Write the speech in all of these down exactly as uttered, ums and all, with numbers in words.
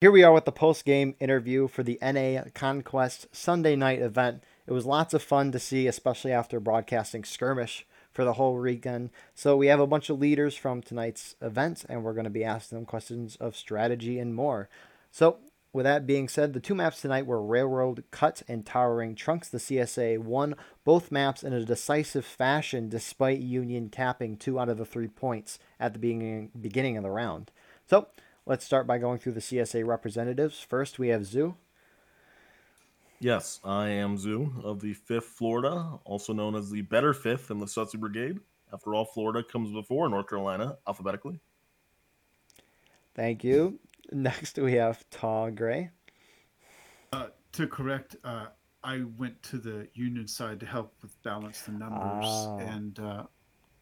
Here we are with the post-game interview for the N A Conquest Sunday night event. It was lots of fun to see, especially after broadcasting skirmish for the whole weekend. So we have a bunch of leaders from tonight's event, and we're going to be asking them questions of strategy and more. So with that being said, the two maps tonight were Railroad Cut and Towering Trunks. The C S A won both maps in a decisive fashion, despite Union capping two out of the three points at the beginning, beginning of the round. So let's start by going through the C S A representatives. First, we have Zhu. Yes, I am Zhu of the fifth Florida, also known as the Better fifth in the Sussex Brigade. After all, Florida comes before North Carolina, alphabetically. Thank you. Next, we have Taw Grey. Uh, to correct, uh, I went to the Union side to help with balance the numbers. Oh. And uh,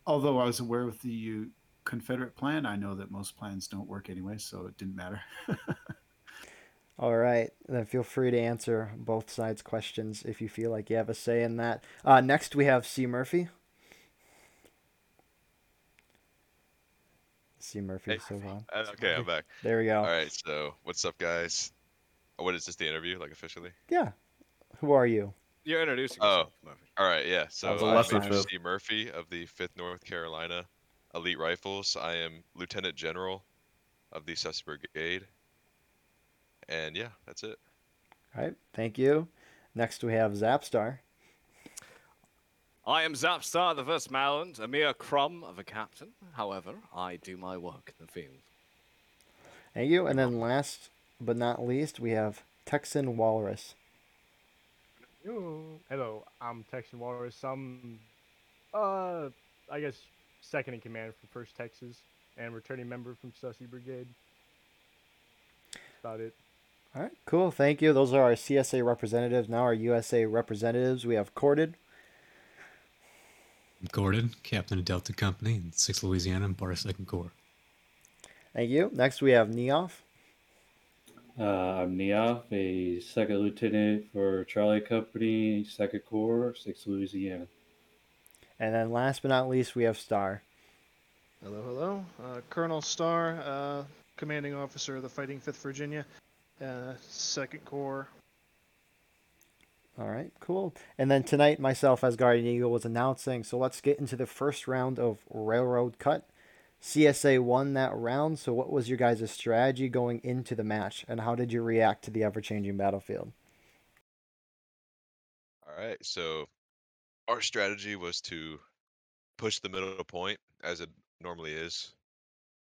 although I was aware of the U- Confederate plan, I know that most plans don't work anyway, so it didn't matter. All right, then feel free to answer both sides' questions if you feel like you have a say in that. Uh, next, we have C. Murphy. C. Murphy, hey, so fun. Okay, I'm back. There we go. All right, so what's up, guys? Oh, what is this? The interview, like officially? Yeah. Who are you? You're introducing yourself, oh, Murphy. All right, yeah. So I'm C. Murphy of the fifth North Carolina Elite Rifles. I am Lieutenant General of the Sussex Brigade. And yeah, that's it. All right, thank you. Next we have Zapstar. I am Zapstar, the first Maryland, a mere crumb of a captain. However, I do my work in the field. Thank you. And then last but not least, we have Texan Walrus. Hello, I'm Texan Walrus. I'm, uh, I guess... second in command from first Texas and returning member from Sussex Brigade. That's about it. All right, cool. Thank you. Those are our C S A representatives. Now our U S A representatives. We have Corded. I'm Corded, captain of Delta Company in sixth Louisiana and part of second Corps. Thank you. Next we have Neof. Uh, I'm Neof, a second lieutenant for Charlie Company, second Corps, sixth Louisiana. And then last but not least, we have Star. Hello, hello. Uh, Colonel Star, uh, commanding officer of the Fighting fifth Virginia, uh, second Corps. All right, cool. And then tonight, myself as Asgardian Eagle was announcing, so let's get into the first round of Railroad Cut. C S A won that round, so what was your guys' strategy going into the match, and how did you react to the ever-changing battlefield? All right, so our strategy was to push the middle point, as it normally is,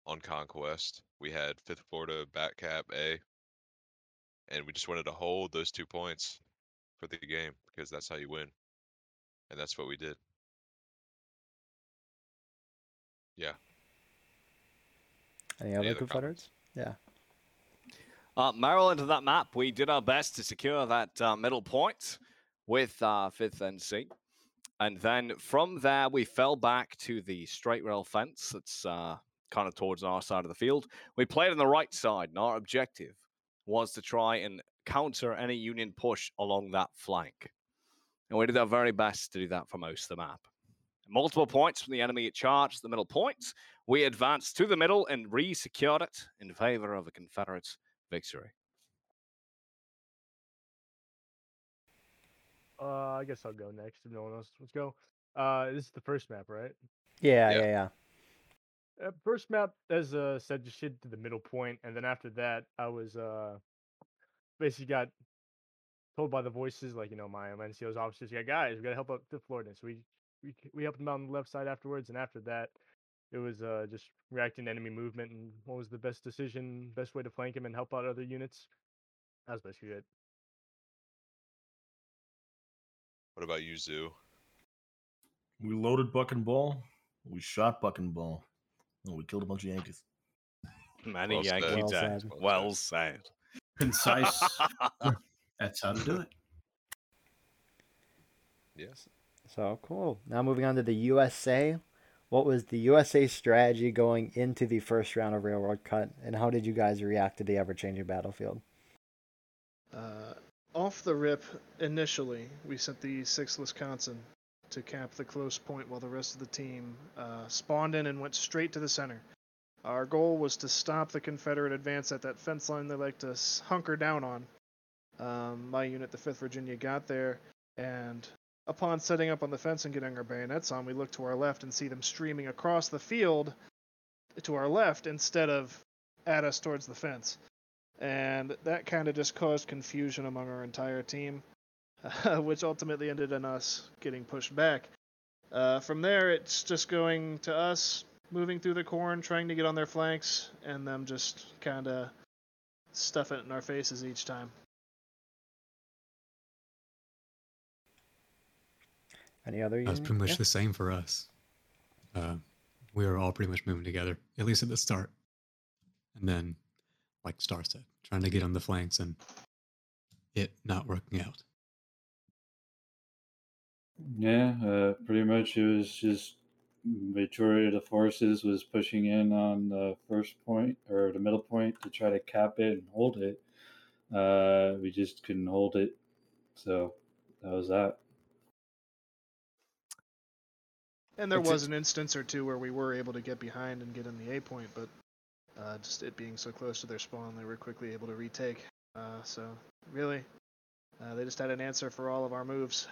on Conquest. We had fifth Florida, back cap, A, and we just wanted to hold those two points for the game, because that's how you win, and that's what we did. Yeah. Any, Any other, other Confederates? Comments? Yeah. Uh, Maryland, to that map, we did our best to secure that uh, middle point with uh, fifth N C. And then from there, we fell back to the straight rail fence that's uh, kind of towards our side of the field. We played on the right side, and our objective was to try and counter any Union push along that flank. And we did our very best to do that for most of the map. Multiple points from the enemy at charge, the middle points. We advanced to the middle and re-secured it in favor of a Confederate victory. Uh, I guess I'll go next if no one else wants to go. Uh, this is the first map, right? Yeah, yeah, yeah. yeah. Uh, first map, as uh, said, just hit to the middle point, and then after that, I was uh, basically got told by the voices, like, you know, my N C O's officers, yeah, guys, we got to help out the Florida. So we, we, we helped them out on the left side afterwards, and after that, it was uh, just reacting to enemy movement and what was the best decision, best way to flank him and help out other units. That was basically it. What about you, Zhu? We loaded Buck and Ball. We shot Buck and Ball. And we killed a bunch of Yankees. Many well Yankees. Well said. Well, well said. Concise. That's how to do it. Yes. So cool. Now moving on to the U S A. What was the U S A strategy going into the first round of Railroad Cut, and how did you guys react to the ever-changing battlefield? Uh... Off the rip, initially, we sent the sixth Wisconsin to cap the close point while the rest of the team uh, spawned in and went straight to the center. Our goal was to stop the Confederate advance at that fence line they like to hunker down on. Um, my unit, the fifth Virginia, got there, and upon setting up on the fence and getting our bayonets on, we look to our left and see them streaming across the field to our left instead of at us towards the fence. And that kind of just caused confusion among our entire team, uh, which ultimately ended in us getting pushed back. Uh, from there, it's just going to us moving through the corn, trying to get on their flanks, and them just kind of stuffing it in our faces each time. Any other unit? That's pretty much yeah. the same for us. Uh, we were all pretty much moving together, at least at the start. And then, like Star said, trying to get on the flanks and it not working out. Yeah, uh, pretty much it was just majority of the forces was pushing in on the first point or the middle point to try to cap it and hold it. Uh, we just couldn't hold it. So that was that. And there That's was it. an instance or two where we were able to get behind and get in the A point, but uh, just it being so close to their spawn, they were quickly able to retake. Uh, so, really, uh, they just had an answer for all of our moves.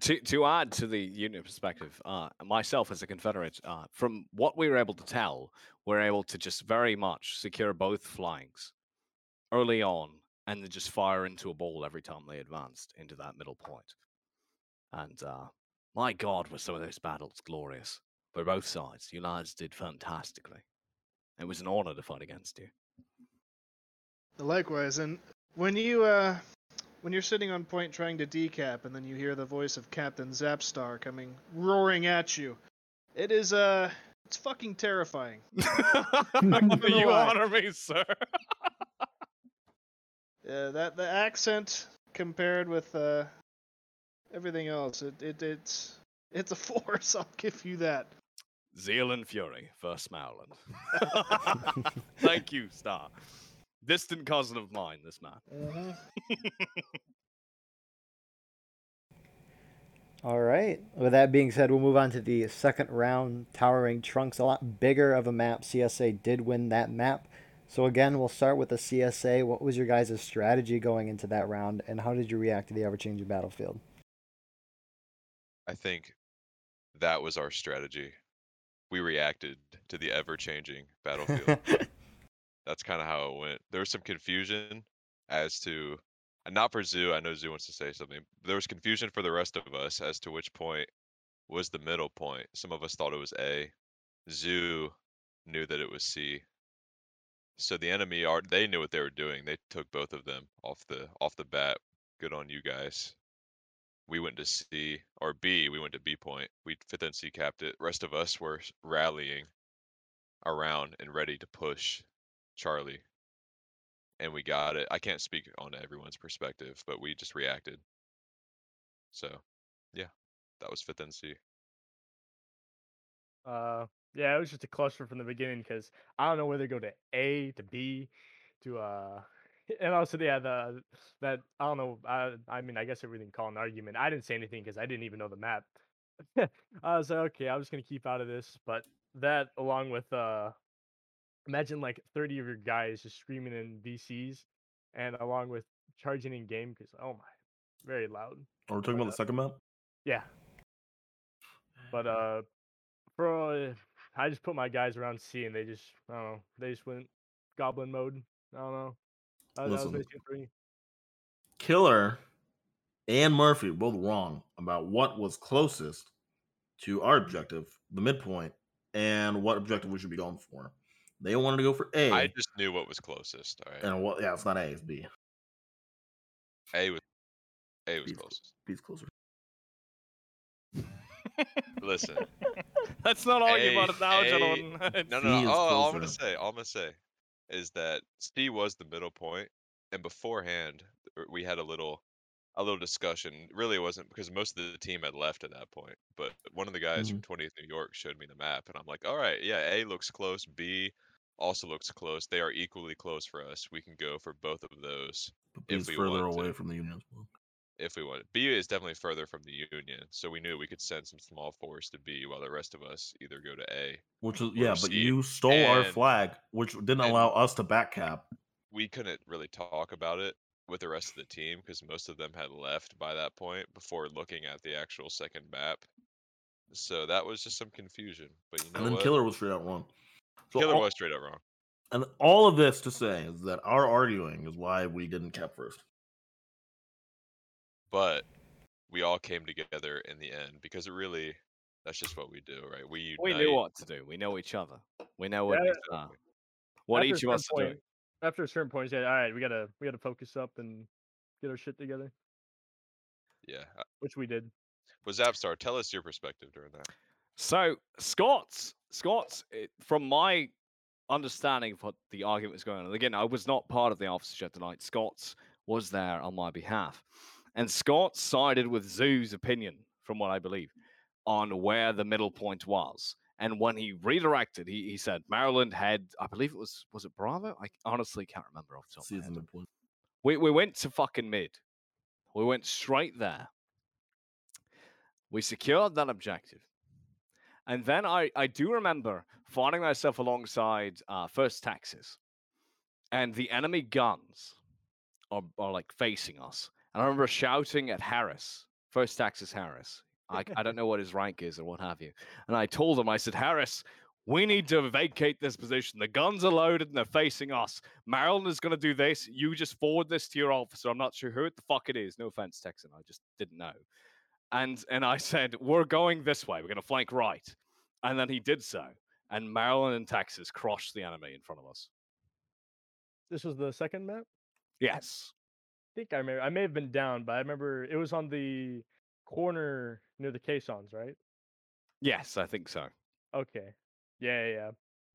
To to add to the unit perspective, uh, myself as a Confederate, uh, from what we were able to tell, we were able to just very much secure both flanks early on, and then just fire into a ball every time they advanced into that middle point. And uh, my God, were some of those battles glorious. For both sides, you lads did fantastically. It was an honor to fight against you. Likewise, and when you uh, when you're sitting on point trying to decap, and then you hear the voice of Captain Zapstar coming roaring at you, it is uh, it's fucking terrifying. You honor me, sir. Yeah, that the accent compared with uh, everything else, it, it it's it's a force. I'll give you that. Zeal and fury, first Maryland. Thank you, Star. Distant cousin of mine, this man. Uh-huh. All right. With that being said, we'll move on to the second round. Towering Trunks, a lot bigger of a map. C S A did win that map. So again, we'll start with the C S A. What was your guys' strategy going into that round, and how did you react to the ever-changing battlefield? I think that was our strategy. We reacted to the ever-changing battlefield. That's kind of how it went. There was some confusion as to, not for Zhu, I know Zhu wants to say something. There was confusion for the rest of us as to which point was the middle point. Some of us thought it was A. Zhu knew that it was C. So the enemy are they knew what they were doing. They took both of them off the off the bat. Good on you guys. We went to C or B. We went to B point. We fifth and C capped it. Rest of us were rallying around and ready to push Charlie. And we got it. I can't speak on everyone's perspective, but we just reacted. So, yeah, that was fifth and C. Uh. Yeah, it was just a cluster from the beginning because I don't know whether to go to A, to B, to uh, and also yeah, the that I don't know. I I mean, I guess everything call an argument. I didn't say anything because I didn't even know the map. I was like, okay, I'm just gonna keep out of this. But that, along with uh, imagine like thirty of your guys just screaming in D Cs, and along with charging in game because oh my, very loud. Are we talking about the second map? Yeah, but uh, for. Uh, I just put my guys around C, and they just, I don't know, they just went goblin mode. I don't know. That, Listen, that was three. Killer and Murphy were both wrong about what was closest to our objective, the midpoint, and what objective we should be going for. They wanted to go for A. I just knew what was closest. All right. And what? Yeah, it's not A, it's B. A was, A was B's, closest. B's closer. Listen. Let's not argue about it now, gentlemen. No, no, no. All, all I'm gonna say, all I'm gonna say, is that C was the middle point, and beforehand we had a little, a little discussion. Really, it wasn't because most of the team had left at that point. But one of the guys mm-hmm. from twentieth New York showed me the map, and I'm like, all right, yeah, A looks close, B also looks close. They are equally close for us. We can go for both of those. But if we further want away to. From the Union as well. if we wanted. B is definitely further from the Union, so we knew we could send some small force to B while the rest of us either go to A. Which was, yeah, C. But you stole and, our flag, which didn't allow us to backcap. We couldn't really talk about it with the rest of the team because most of them had left by that point before looking at the actual second map. So that was just some confusion. But you know, and then what? Killer was straight out wrong. So Killer all, was straight out wrong. And all of this to say is that our arguing is why we didn't cap first. But we all came together in the end because it really, that's just what we do, right? We unite. We knew what to do. We know each other. We know what, yeah, uh, what each of us point, to do. After a certain point, you said, all right, we gotta we gotta focus up and get our shit together. Yeah. Which we did. Well, Zapstar, tell us your perspective during that. So, Scots, Scots, it, from my understanding of what the argument was going on, and again, I was not part of the officer shed tonight. Scots was there on my behalf. And Scott sided with Zhu's opinion, from what I believe, on where the middle point was. And when he redirected, he, he said Maryland had, I believe it was, was it Bravo? I honestly can't remember off the top of my head. Point. We, we went to fucking mid. We went straight there. We secured that objective. And then I, I do remember finding myself alongside uh, first Texas. And the enemy guns are, are like facing us. And I remember shouting at Harris, first Texas Harris. I, I don't know what his rank is or what have you. And I told him, I said, Harris, we need to vacate this position. The guns are loaded and they're facing us. Maryland is going to do this. You just forward this to your officer. I'm not sure who the fuck it is. No offense, Texan. I just didn't know. And and I said, we're going this way. We're going to flank right. And then he did so. And Maryland and Texas crushed the enemy in front of us. This was the second map? Yes. I think I remember. I may have been down, but I remember it was on the corner near the caissons, right? Yes, I think so. Okay. Yeah, yeah.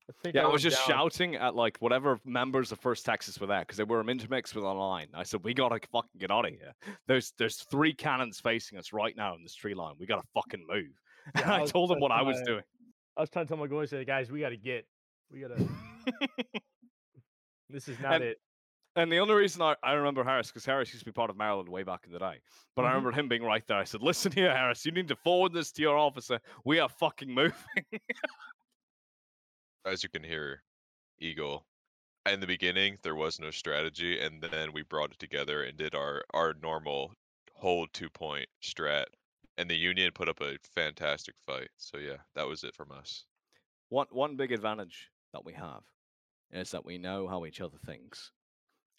I think yeah, I, I was, was just down. shouting at like whatever members of First Texas were there because they were intermixed with our line. I said, "We gotta fucking get out of here. There's there's three cannons facing us right now in this tree line. We gotta fucking move." Yeah, and I, I told them what I was my, doing. I was trying to tell my guys, "Guys, we gotta get. We gotta. This is not and, it." And the only reason I, I remember Harris, because Harris used to be part of Maryland way back in the day. But mm-hmm. I remember him being right there. I said, listen here, Harris, you need to forward this to your officer. We are fucking moving. As you can hear, Eagle, in the beginning, there was no strategy. And then we brought it together and did our, our normal hold two-point strat. And the Union put up a fantastic fight. So, yeah, that was it from us. One, one big advantage that we have is that we know how each other thinks.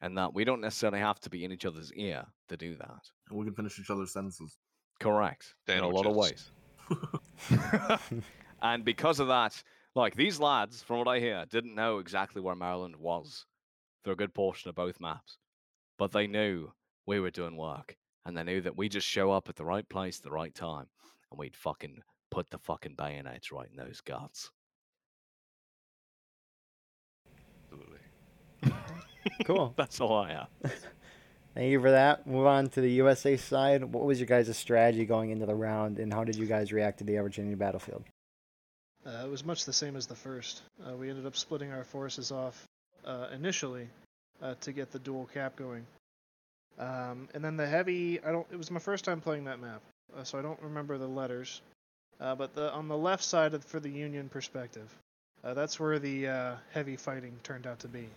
And that we don't necessarily have to be in each other's ear to do that. And we can finish each other's sentences. Correct. They in a lot of ways. And because of that, like, these lads, from what I hear, didn't know exactly where Maryland was for a good portion of both maps. But they knew we were doing work. And they knew that we just show up at the right place at the right time. And we'd fucking put the fucking bayonets right in those guts. Absolutely. Cool. That's all I have. Thank you for that. Move on to the U S A side. What was your guys' strategy going into the round, and how did you guys react to the Virginia battlefield? Uh, it was much the same as the first. Uh, we ended up splitting our forces off uh, initially uh, to get the dual cap going. Um, and then the heavy, I don't. It was my first time playing that map, uh, so I don't remember the letters. Uh, but the, on the left side of, for the Union perspective, uh, that's where the uh, heavy fighting turned out to be.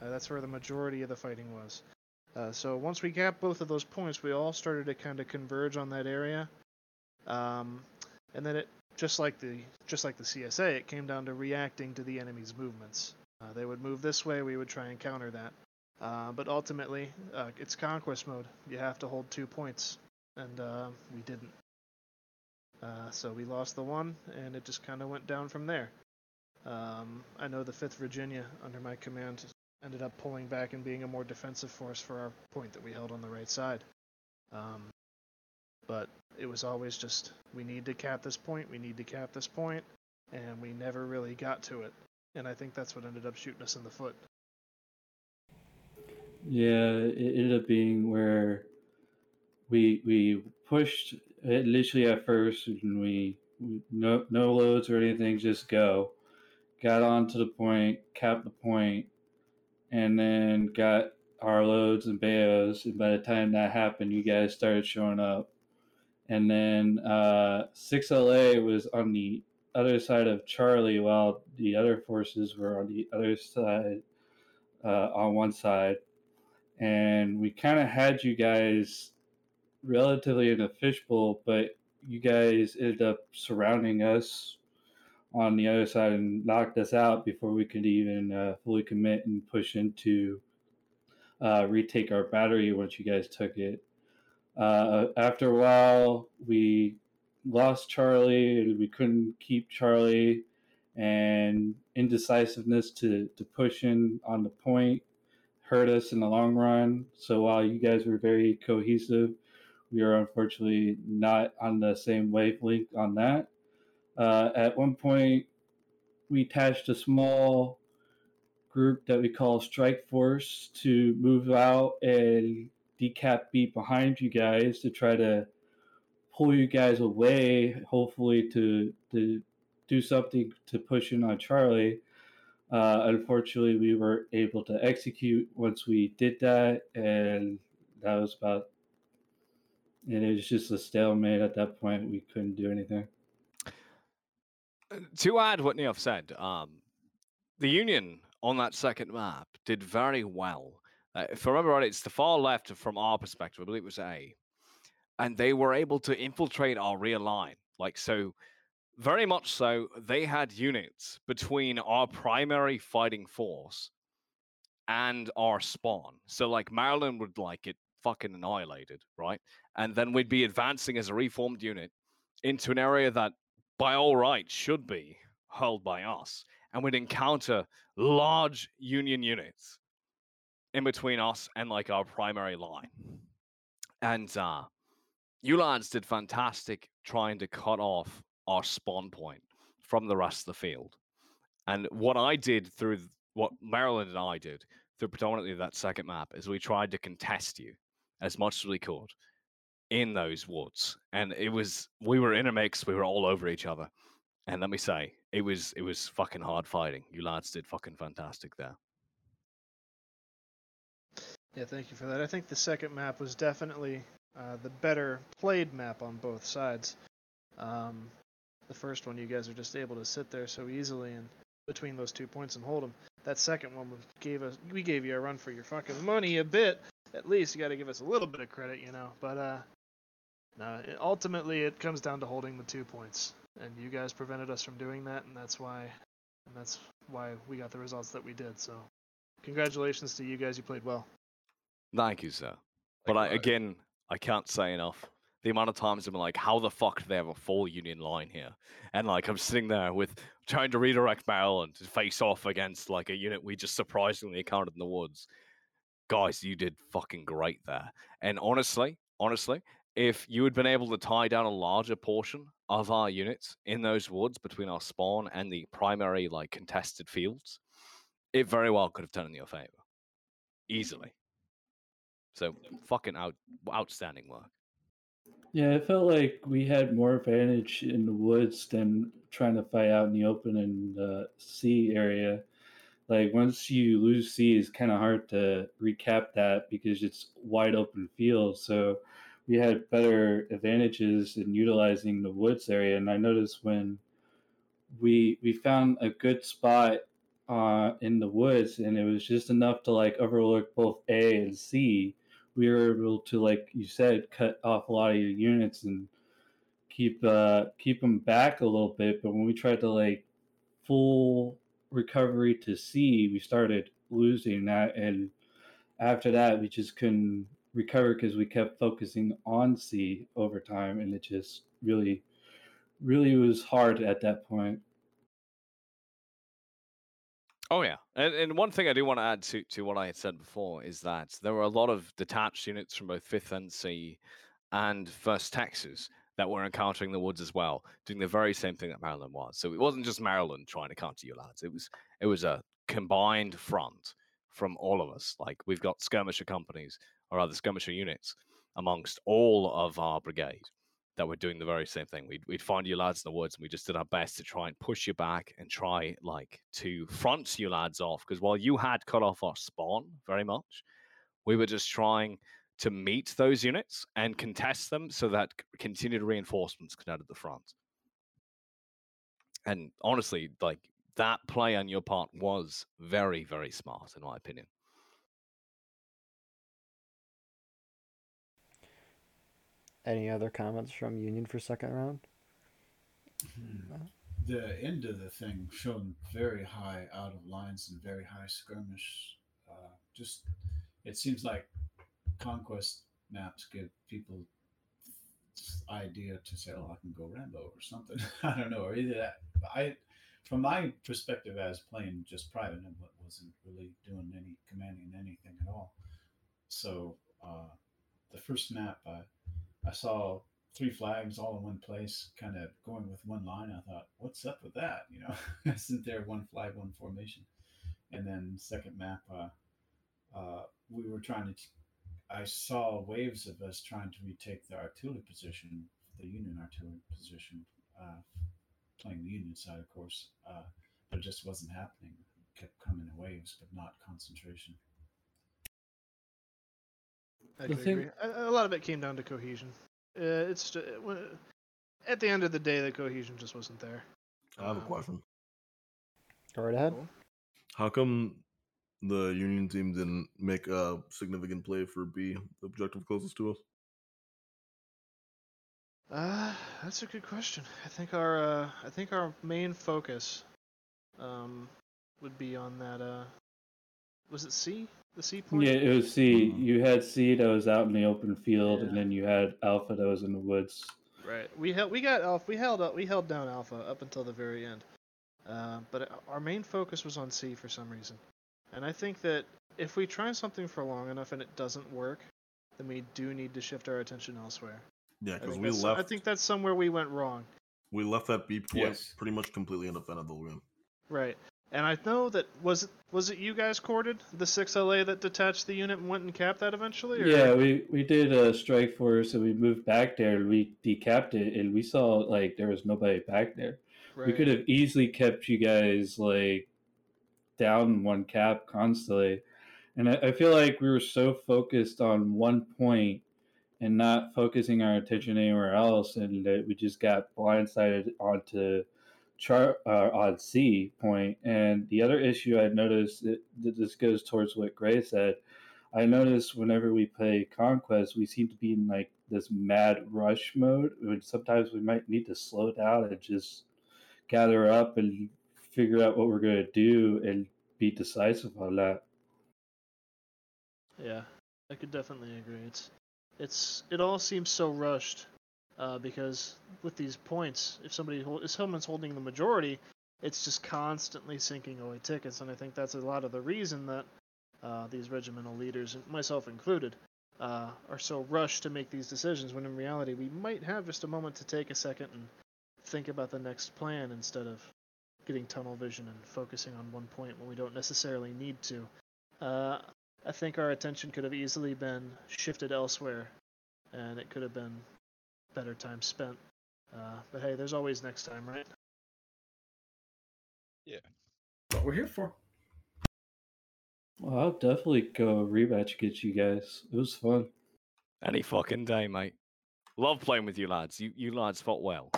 Uh, that's where the majority of the fighting was. Uh, so once we got both of those points, we all started to kind of converge on that area. Um, and then it, just like the just like the C S A, it came down to reacting to the enemy's movements. Uh, they would move this way, we would try and counter that. Uh, but ultimately, uh, it's conquest mode. You have to hold two points, and uh, we didn't. Uh, so we lost the one, and it just kind of went down from there. Um, I know the fifth Virginia, under my command, ended up pulling back and being a more defensive force for our point that we held on the right side. Um, but it was always just, we need to cap this point, we need to cap this point, and we never really got to it. And I think that's what ended up shooting us in the foot. Yeah, it ended up being where we we pushed, it literally at first, and we, no, no loads or anything, just go. Got onto the point, capped the point, and then got Arlodes and Bayos, and by the time that happened, you guys started showing up. And then uh, six L A was on the other side of Charlie, while the other forces were on the other side, uh, on one side. And we kind of had you guys relatively in a fishbowl, but you guys ended up surrounding us on the other side and knocked us out before we could even uh, fully commit and push into uh, retake our battery once you guys took it. Uh, after a while, we lost Charlie, and we couldn't keep Charlie, and indecisiveness to, to push in on the point hurt us in the long run. So while you guys were very cohesive, we are unfortunately not on the same wavelength on that. Uh, at one point, we attached a small group that we call Strike Force to move out and decap beat behind you guys to try to pull you guys away, hopefully to to do something to push in on Charlie. Uh, unfortunately, we were able to execute once we did that, and that was about. And it was just a stalemate at that point. We couldn't do anything. To add what Neof said, um, the Union on that second map did very well. Uh, if I remember right, it's the far left from our perspective. I believe it was A. And they were able to infiltrate our rear line. Like, so very much so, they had units between our primary fighting force and our spawn. So, like, Maryland would like it fucking annihilated, right? And then we'd be advancing as a reformed unit into an area that, by all rights, should be held by us. And we'd encounter large Union units in between us and, like, our primary line. And uh, you lads did fantastic trying to cut off our spawn point from the rest of the field. And what I did through, what Maryland and I did through predominantly that second map is we tried to contest you as much as we could in those wards. And it was, we were in a mix, we were all over each other. And let me say, it was it was fucking hard fighting. You lads did fucking fantastic there. Yeah, thank you for that. I think the second map was definitely uh, the better played map on both sides. Um, the first one, you guys are just able to sit there so easily and between those two points and hold them. That second one gave us, we gave you a run for your fucking money a bit. At least you got to give us a little bit of credit, you know. But uh, no, it, ultimately it comes down to holding the two points, and you guys prevented us from doing that, and that's why, and that's why we got the results that we did. So, congratulations to you guys. You played well. Thank you, sir. But I, again, I can't say enough. The amount of times I'm like, how the fuck do they have a full Union line here? And like, I'm sitting there with trying to redirect Maryland to face off against like a unit we just surprisingly encountered in the woods. Guys, you did fucking great there. And honestly, honestly, if you had been able to tie down a larger portion of our units in those woods between our spawn and the primary like contested fields, it very well could have turned in your favor. Easily. So fucking out, outstanding work. Yeah, it felt like we had more advantage in the woods than trying to fight out in the open in the sea area. Like, once you lose sea, it's kind of hard to recap that because it's wide open field. So we had better advantages in utilizing the woods area. And I noticed when we we found a good spot uh, in the woods, and it was just enough to, like, overlook both A and C. We were able to, like you said, cut off a lot of your units and keep uh, keep them back a little bit. But when we tried to, like, full recovery to C, we started losing that. And after that, we just couldn't recover because we kept focusing on C over time. And it just really, really was hard at that point. Oh, yeah. And, and one thing I do want to add to, to what I had said before is that there were a lot of detached units from both fifth N C and first Texas that were encountering the woods as well, doing the very same thing that Maryland was. So it wasn't just Maryland trying to counter you lads. It was it was a combined front from all of us. Like, we've got skirmisher companies, or other skirmisher units, amongst all of our brigade that were doing the very same thing. We'd, we'd find you lads in the woods, and we just did our best to try and push you back and try, like, to front you lads off. Because while you had cut off our spawn very much, We were just trying to meet those units and contest them so that continued reinforcements could out of the front. And honestly, like, that play on your part was very, very smart, in my opinion. Any other comments from Union for second round? Hmm. The end of the thing showed very high out of lines and very high skirmish. Uh, just, it seems like conquest maps give people this idea to say, "Oh, I can go Rambo or something." I don't know, or either that. I, from my perspective, as playing just private, and wasn't really doing any commanding anything at all. So uh, the first map, I, I saw three flags all in one place, kind of going with one line. I thought, what's up with that? You know, isn't there one flag, one formation? And then second map, uh, uh, we were trying to, t- I saw waves of us trying to retake the artillery position, the Union artillery position, uh, playing the Union side, of course, uh, but it just wasn't happening. It kept coming in waves, but not concentration. I the agree. Thing, a lot of it came down to cohesion. Uh, it's uh, at the end of the day, the cohesion just wasn't there. I have a question. Go right ahead. How come the Union team didn't make a significant play for B, the objective closest to us? Uh, that's a good question. I think our uh, I think our main focus um, would be on that. Uh, was it C? The C point? Yeah, it was C. You had C that was out in the open field, yeah. And then you had Alpha that was in the woods. Right. We held. We got Alpha. We held up. We held down Alpha up until the very end. Uh, but our main focus was on C for some reason, and I think that if we try something for long enough and it doesn't work, then we do need to shift our attention elsewhere. Yeah, because we left. I think that's somewhere we went wrong. We left that B point yes. pretty much completely undefendable. Room. Right. And I know that, was it, was it you guys, Corded, the six L A that detached the unit and went and capped that eventually? Or? Yeah, we, we did a strike force and we moved back there and we decapped it and we saw, like, there was nobody back there. Right. We could have easily kept you guys, like, down one cap constantly. And I, I feel like we were so focused on one point and not focusing our attention anywhere else, and that we just got blindsided onto... Char- uh, on C point. And the other issue I noticed, that this goes towards what Gray said, I noticed whenever we play Conquest, we seem to be in like this mad rush mode, and sometimes we might need to slow down and just gather up and figure out what we're going to do and be decisive on that. Yeah, I could definitely agree. It's, it's, it all seems so rushed. Uh, because with these points, if somebody hold, if someone's holding the majority, it's just constantly sinking away tickets, and I think that's a lot of the reason that uh, these regimental leaders, myself included, uh, are so rushed to make these decisions, when in reality we might have just a moment to take a second and think about the next plan instead of getting tunnel vision and focusing on one point when we don't necessarily need to. Uh, I think our attention could have easily been shifted elsewhere, and it could have been better time spent. Uh, but hey, there's always next time, right? Yeah. What we're here for. Well, I'll definitely go rematch against you guys. It was fun. Any fucking day, mate. Love playing with you lads. You you lads fought well.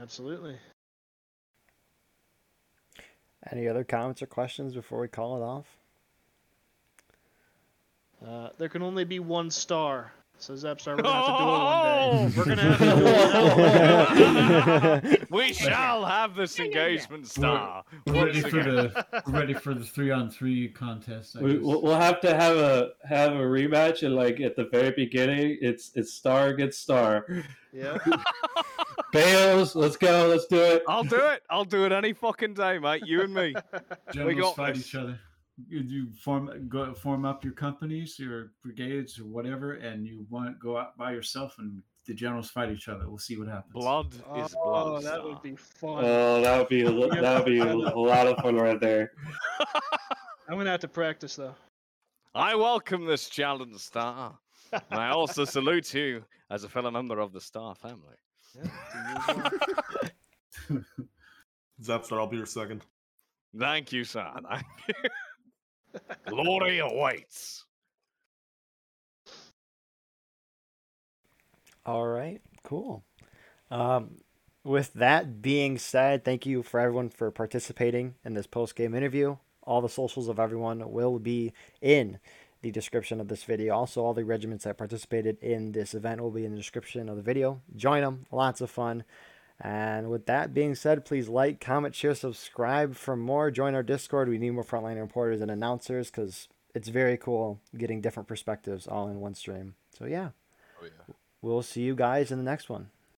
Absolutely. Any other comments or questions before we call it off? Uh, there can only be one star. So Zapstar, we're gonna have to do it one day. We're gonna have to do it one day. We shall have this engagement star. We're, we're ready for the we're ready for the three on three contest. I we, guess. We'll have to have a have a rematch, and like at the very beginning, it's it's star against star. Yeah. Bales, let's go, let's do it. I'll do it. I'll do it any fucking day, mate. You and me. Generals we got fight this. Each other. You, you form go, form up your companies, your brigades, or whatever, and you want to go out by yourself, and the generals fight each other. We'll see what happens. Blood oh, is blood. Oh, that would be fun. Oh, that would be a, that would be a, a lot of fun right there. I'm gonna have to practice though. I welcome this challenge, Star, and I also salute you as a fellow member of the Star family. Yeah, Zapstar, I'll be your second. Thank you, sir. Thank you. Glory awaits. All right, cool. Um, with that being said, thank you for everyone for participating in this post-game interview. All the socials of everyone will be in the description of this video. Also, all the regiments that participated in this event will be in the description of the video. Join them. Lots of fun. And with that being said, please like, comment, share, subscribe for more. Join our Discord. We need more frontline reporters and announcers because it's very cool getting different perspectives all in one stream. So, yeah. Oh, yeah. We'll see you guys in the next one.